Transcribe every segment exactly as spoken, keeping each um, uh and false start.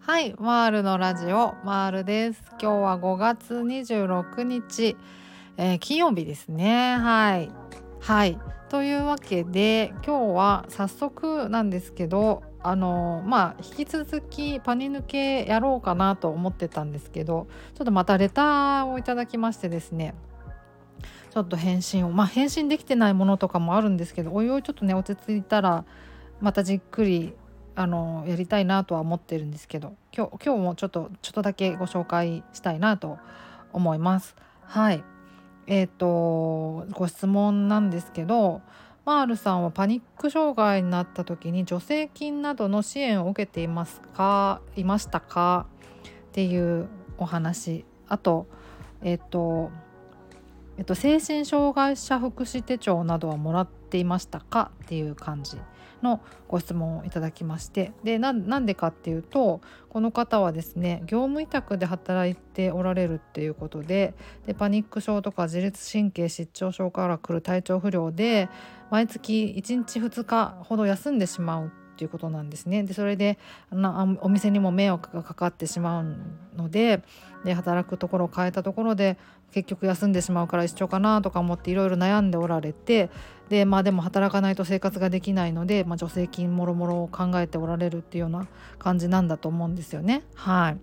はい、マールのラジオ、マールです。今日はごがつにじゅうろくにち、えー、金曜日ですね。はい、はい、というわけで今日は早速なんですけど、あのまあ引き続きパニ抜けやろうかなと思ってたんですけど、ちょっとまたレターをいただきましてですね、ちょっと返信をまあ返信できてないものとかもあるんですけど、おいおいちょっとね落ち着いたらまたじっくりあのやりたいなとは思ってるんですけど、今日、今日もちょっとちょっとだけご紹介したいなと思います。はい、えっとご質問なんですけど、マールさんはパニック障害になった時に助成金などの支援を受けていますか、いましたかっていうお話、あとえっとえっと精神障害者福祉手帳などはもらっていましたかっていう感じのご質問をいただきまして、で な, なんでかっていうと、この方はですね業務委託で働いておられるっていうこと で, でパニック症とか自律神経失調症から来る体調不良で毎月いちにちふつかほど休んでしまうっていうことなんですね。でそれでなお店にも迷惑がかかってしまうの で, で働くところを変えたところで結局休んでしまうから一緒かなとか思っていろいろ悩んでおられて、でまあでも働かないと生活ができないので、まあ、助成金もろもろを考えておられるっていうような感じなんだと思うんですよね。はい、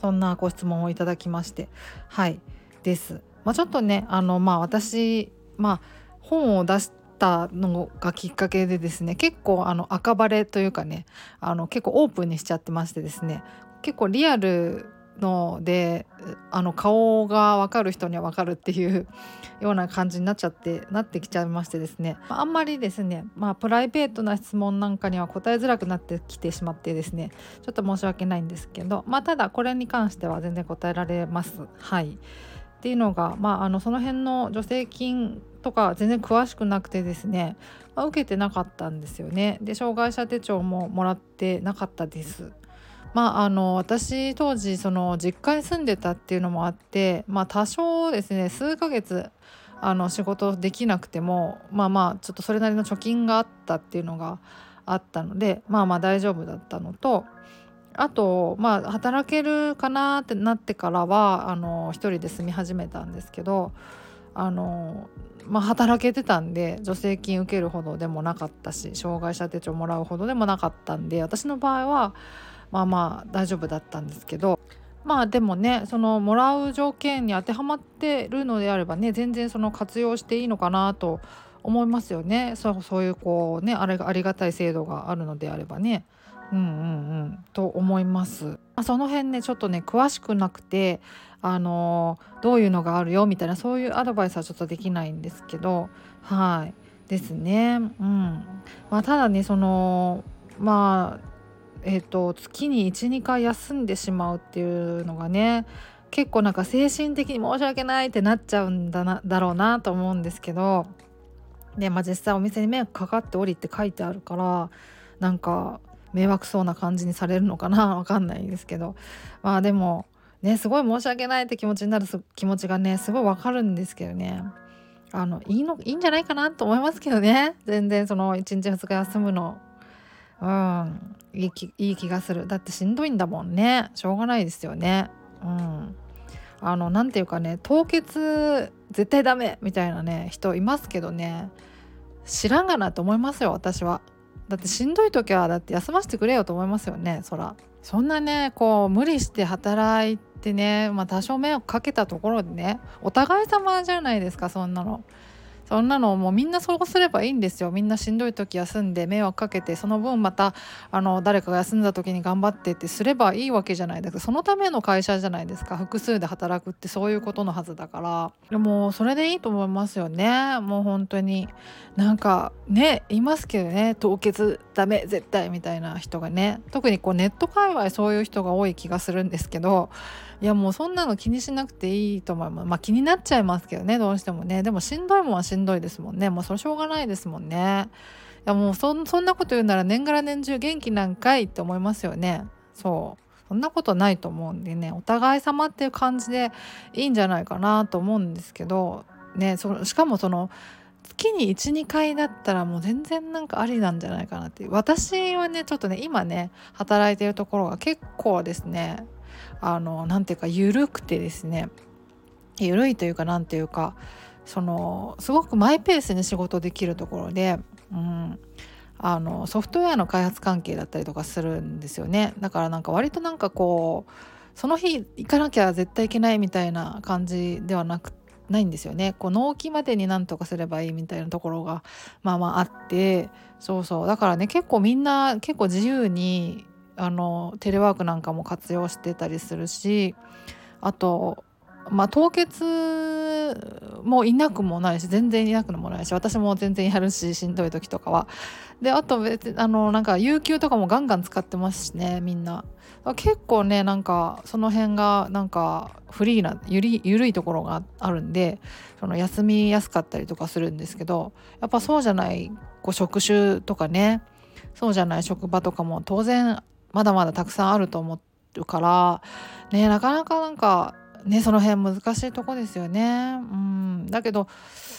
そんなご質問をいただきまして、はいです、まあ、ちょっとねあのまあ私まあ本を出してのがきっかけでですね、結構あの赤バレというかね、あの結構オープンにしちゃってましてですね、結構リアルのであの顔が分かる人には分かるっていうような感じになっちゃってなってきちゃいましてですね、あんまりですね、まあ、プライベートな質問なんかには答えづらくなってきてしまってですね、ちょっと申し訳ないんですけど、まあ、ただこれに関しては全然答えられます。はいっていうのが、まあ、あのその辺の助成金とか全然詳しくなくてですね、まあ、受けてなかったんですよね。で障害者手帳ももらってなかったです。まあ、あの私当時その実家に住んでたっていうのもあって、まあ、多少ですね数ヶ月あの仕事できなくてもまあまあちょっとそれなりの貯金があったっていうのがあったので、まあまあ大丈夫だったのと、あと、まあ、働けるかなってなってからはあの一人で住み始めたんですけど、あの、まあ、働けてたんで助成金受けるほどでもなかったし障害者手帳もらうほどでもなかったんで、私の場合はまあまあ大丈夫だったんですけど、まあでもねそのもらう条件に当てはまってるのであればね、全然その活用していいのかなと思いますよね。そう、そういうこうねあれがありがたい制度があるのであればね、うんうんうんと思います。その辺ねちょっとね詳しくなくて、あのどういうのがあるよみたいなそういうアドバイスはちょっとできないんですけど、はいですね。うん。まあただねそのまあえっと月にいちにかい休んでしまうっていうのがね、結構なんか精神的に申し訳ないってなっちゃうんだなだろうなと思うんですけど、でまあ実際お店に迷惑かかっておりって書いてあるから、なんか迷惑そうな感じにされるのかな、わかんないんですけど、まあでもねすごい申し訳ないって気持ちになる気持ちがねすごいわかるんですけどね、あのいいのいいんじゃないかなと思いますけどね。全然そのいちにちふつか休むのうんいい気、いい気がする。だってしんどいんだもんね、しょうがないですよね。うんあのなんていうかね、凍結絶対ダメみたいなね人いますけどね、知らんがなと思いますよ私は。だってしんどい時はだって休ませてくれよと思いますよね。そらそんなねこう無理して働いてね、まあ、多少迷惑かけたところでね、お互い様じゃないですか。そんなのそんなのもうみんなそうすればいいんですよ。みんなしんどい時休んで迷惑かけて、その分またあの誰かが休んだ時に頑張ってってすればいいわけじゃないですか。そのための会社じゃないですか。複数で働くってそういうことのはずだから、もうそれでいいと思いますよね。もう本当になんかねいますけどね、凍結ダメ絶対みたいな人がね、特にこうネット界隈そういう人が多い気がするんですけど、いやもうそんなの気にしなくていいと思います。まあ気になっちゃいますけどねどうしてもね。でもしんどいもんはしんどいしんどいですもんね。もうそれしょうがないですもんね。いやもう そ, そんなこと言うなら年がら年中元気なんかいって思いますよね。そうそんなことないと思うんでね、お互い様っていう感じでいいんじゃないかなと思うんですけどね。そしかもその月にいち、にかいだったらもう全然なんかありなんじゃないかなって。私はねちょっとね今ね働いてるところが結構ですねあのなんていうか緩くてですね、緩いというかなんていうかそのすごくマイペースに仕事できるところで、うん、あのソフトウェアの開発関係だったりとかするんですよね。だからなんか割となんかこうその日行かなきゃ絶対いけないみたいな感じではなくないんですよね。こう納期までになんとかすればいいみたいなところがまあまああって、そうそうだからね結構みんな結構自由にあのテレワークなんかも活用してたりするし、あとまあ凍結もいなくもないし全然いなくもないし私も全然やるししんどい時とかはで、あと別あのなんか有給とかもガンガン使ってますしねみんな結構ねなんかその辺がなんかフリーなゆるい、ゆるいところがあるんでその休みやすかったりとかするんですけど、やっぱそうじゃないこう職種とかねそうじゃない職場とかも当然まだまだたくさんあると思うからね、なかなかなんかねその辺難しいとこですよね。うんだけど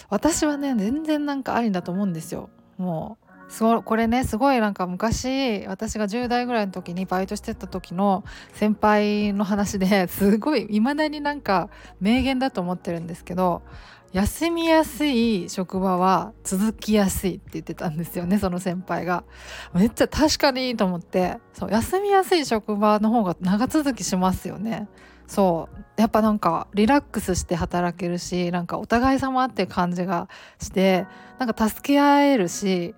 私はね全然なんかありだと思うんですよ。もうすごこれねすごいなんか昔私がじゅうだいぐらいの時にバイトしてた時の先輩の話ですごい未だになんか名言だと思ってるんですけど、休みやすい職場は続きやすいって言ってたんですよねその先輩が。めっちゃ確かにいいと思って、そう休みやすい職場の方が長続きしますよね。そうやっぱなんかリラックスして働けるしなんかお互い様っていう感じがしてなんか助け合えるし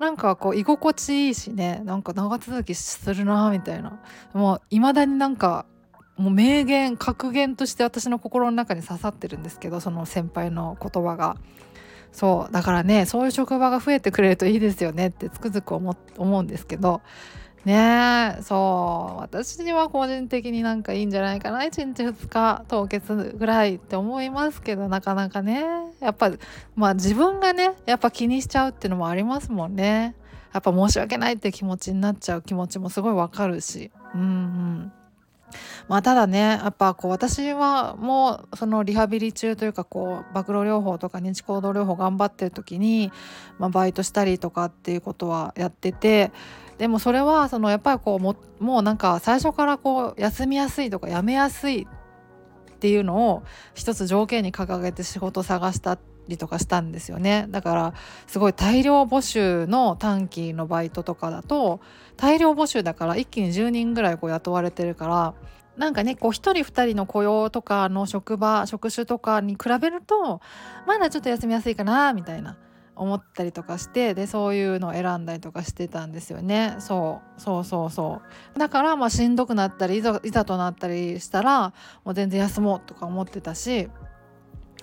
なんかこう居心地いいしね、なんか長続きするなみたいな、もう未だになんかもう名言格言として私の心の中に刺さってるんですけどその先輩の言葉が。そうだからねそういう職場が増えてくれるといいですよねってつくづく 思, 思うんですけどねえ、そう私には個人的になんかいいんじゃないかな、いちにちふつか凍結ぐらいって思いますけど、なかなかねやっぱまあ自分がねやっぱ気にしちゃうっていうのもありますもんね。やっぱ申し訳ないって気持ちになっちゃう気持ちもすごいわかるし、うんうんまあ、ただねやっぱこう私はもうそのリハビリ中というかこう曝露療法とか認知行動療法頑張ってる時に、まあ、バイトしたりとかっていうことはやってて、でもそれはそのやっぱりこう も, もうなんか最初からこう休みやすいとかやめやすいっていうのを一つ条件に掲げて仕事探したりとかしたんですよね。だからすごい大量募集の短期のバイトとかだと大量募集だから一気にじゅうにんぐらいこう雇われてるからなんかねこうひとりふたりの雇用とかの職場職種とかに比べるとまだちょっと休みやすいかなみたいな思ったりとかして、でそういうのを選んだりとかしてたんですよね。そうそうそうそうだからまあしんどくなったりいざ、いざとなったりしたらもう全然休もうとか思ってたし、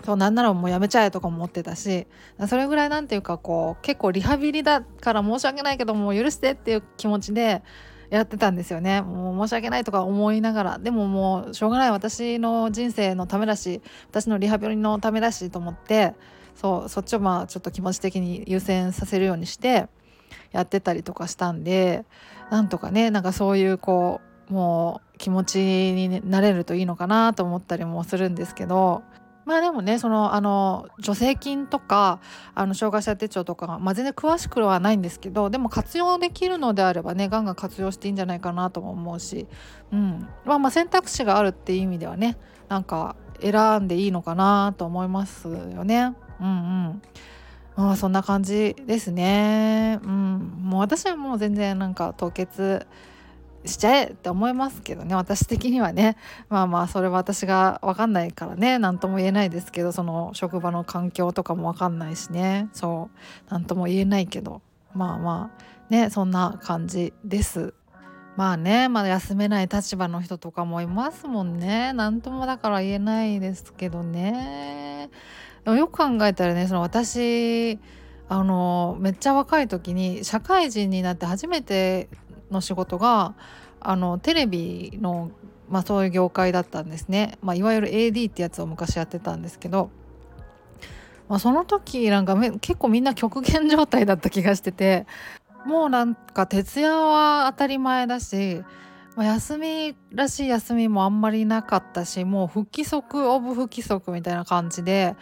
そうなんならもうやめちゃえとか思ってたし、それぐらいなんていうかこう結構リハビリだから申し訳ないけどもう許してっていう気持ちでやってたんですよね。もう申し訳ないとか思いながらでももうしょうがない私の人生のためだし私のリハビリのためだしと思ってそうそっちをまあちょっと気持ち的に優先させるようにしてやってたりとかしたんで、なんとかねなんかそういうこうもう気持ちになれるといいのかなと思ったりもするんですけど、まあでもねそのあの助成金とかあの障害者手帳とか、まあ、全然詳しくはないんですけどでも活用できるのであればねガンガン活用していいんじゃないかなとも思うし、うんまあ、まあ選択肢があるっていう意味ではねなんか選んでいいのかなと思いますよね。うんうんまあ、そんな感じですね、うん、もう私はもう全然なんか凍結しちゃえって思いますけどね私的にはね。まあまあそれは私が分かんないからね何とも言えないですけどその職場の環境とかも分かんないしねそう何とも言えないけどまあまあねそんな感じです。まあねまだ休めない立場の人とかもいますもんね、何ともだから言えないですけどね。でもよく考えたらねその私あのめっちゃ若い時に社会人になって初めての仕事があのテレビの、まあ、そういう業界だったんですね、まあ、いわゆる エーディー ってやつを昔やってたんですけど、まあ、その時なんかめ結構みんな極限状態だった気がしててもうなんか徹夜は当たり前だし、まあ、休みらしい休みもあんまりなかったしもう不規則オブ不規則みたいな感じで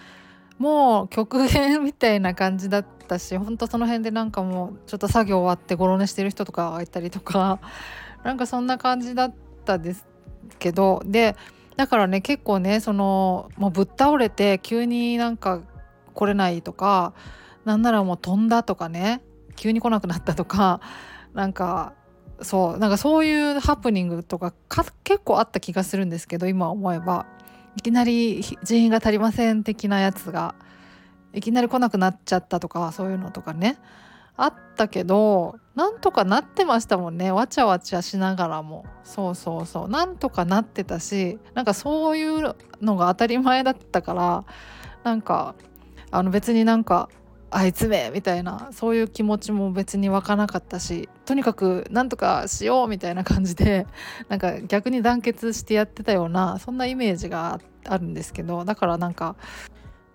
もう極限みたいな感じだったし、ほんとその辺でなんかもうちょっと作業終わってごろ寝してる人とかがいたりとか、なんかそんな感じだったですけど、でだからね結構ねそのもうぶっ倒れて急になんか来れないとか、なんならもう飛んだとかね、急に来なくなったとか、なんかそうなんかそういうハプニングとかか結構あった気がするんですけど、今思えばいきなり人員が足りません的なやつがいきなり来なくなっちゃったとか、そういうのとかねあったけど、なんとかなってましたもんね。わちゃわちゃしながらもそうそうそうなんとかなってたし、なんかそういうのが当たり前だったから、なんかあの別になんかあいつめみたいなそういう気持ちも別に湧かなかったし、とにかくなんとかしようみたいな感じで、なんか逆に団結してやってたようなそんなイメージがあるんですけど、だからなんか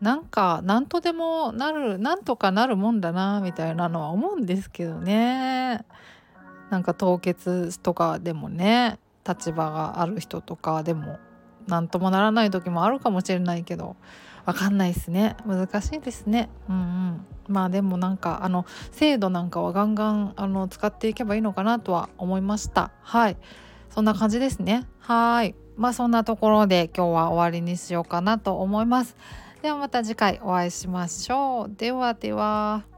なんかなんとでもなる、なんとかなるもんだなみたいなのは思うんですけどね。なんか凍結とかでもね、立場がある人とかでもなんともならない時もあるかもしれないけど、わかんないですね、難しいですね。うんうん、まあでもなんかあの制度なんかはガンガンあの使っていけばいいのかなとは思いました。はい、そんな感じですね。はい、まあそんなところで今日は終わりにしようかなと思います。ではまた次回お会いしましょう。ではでは。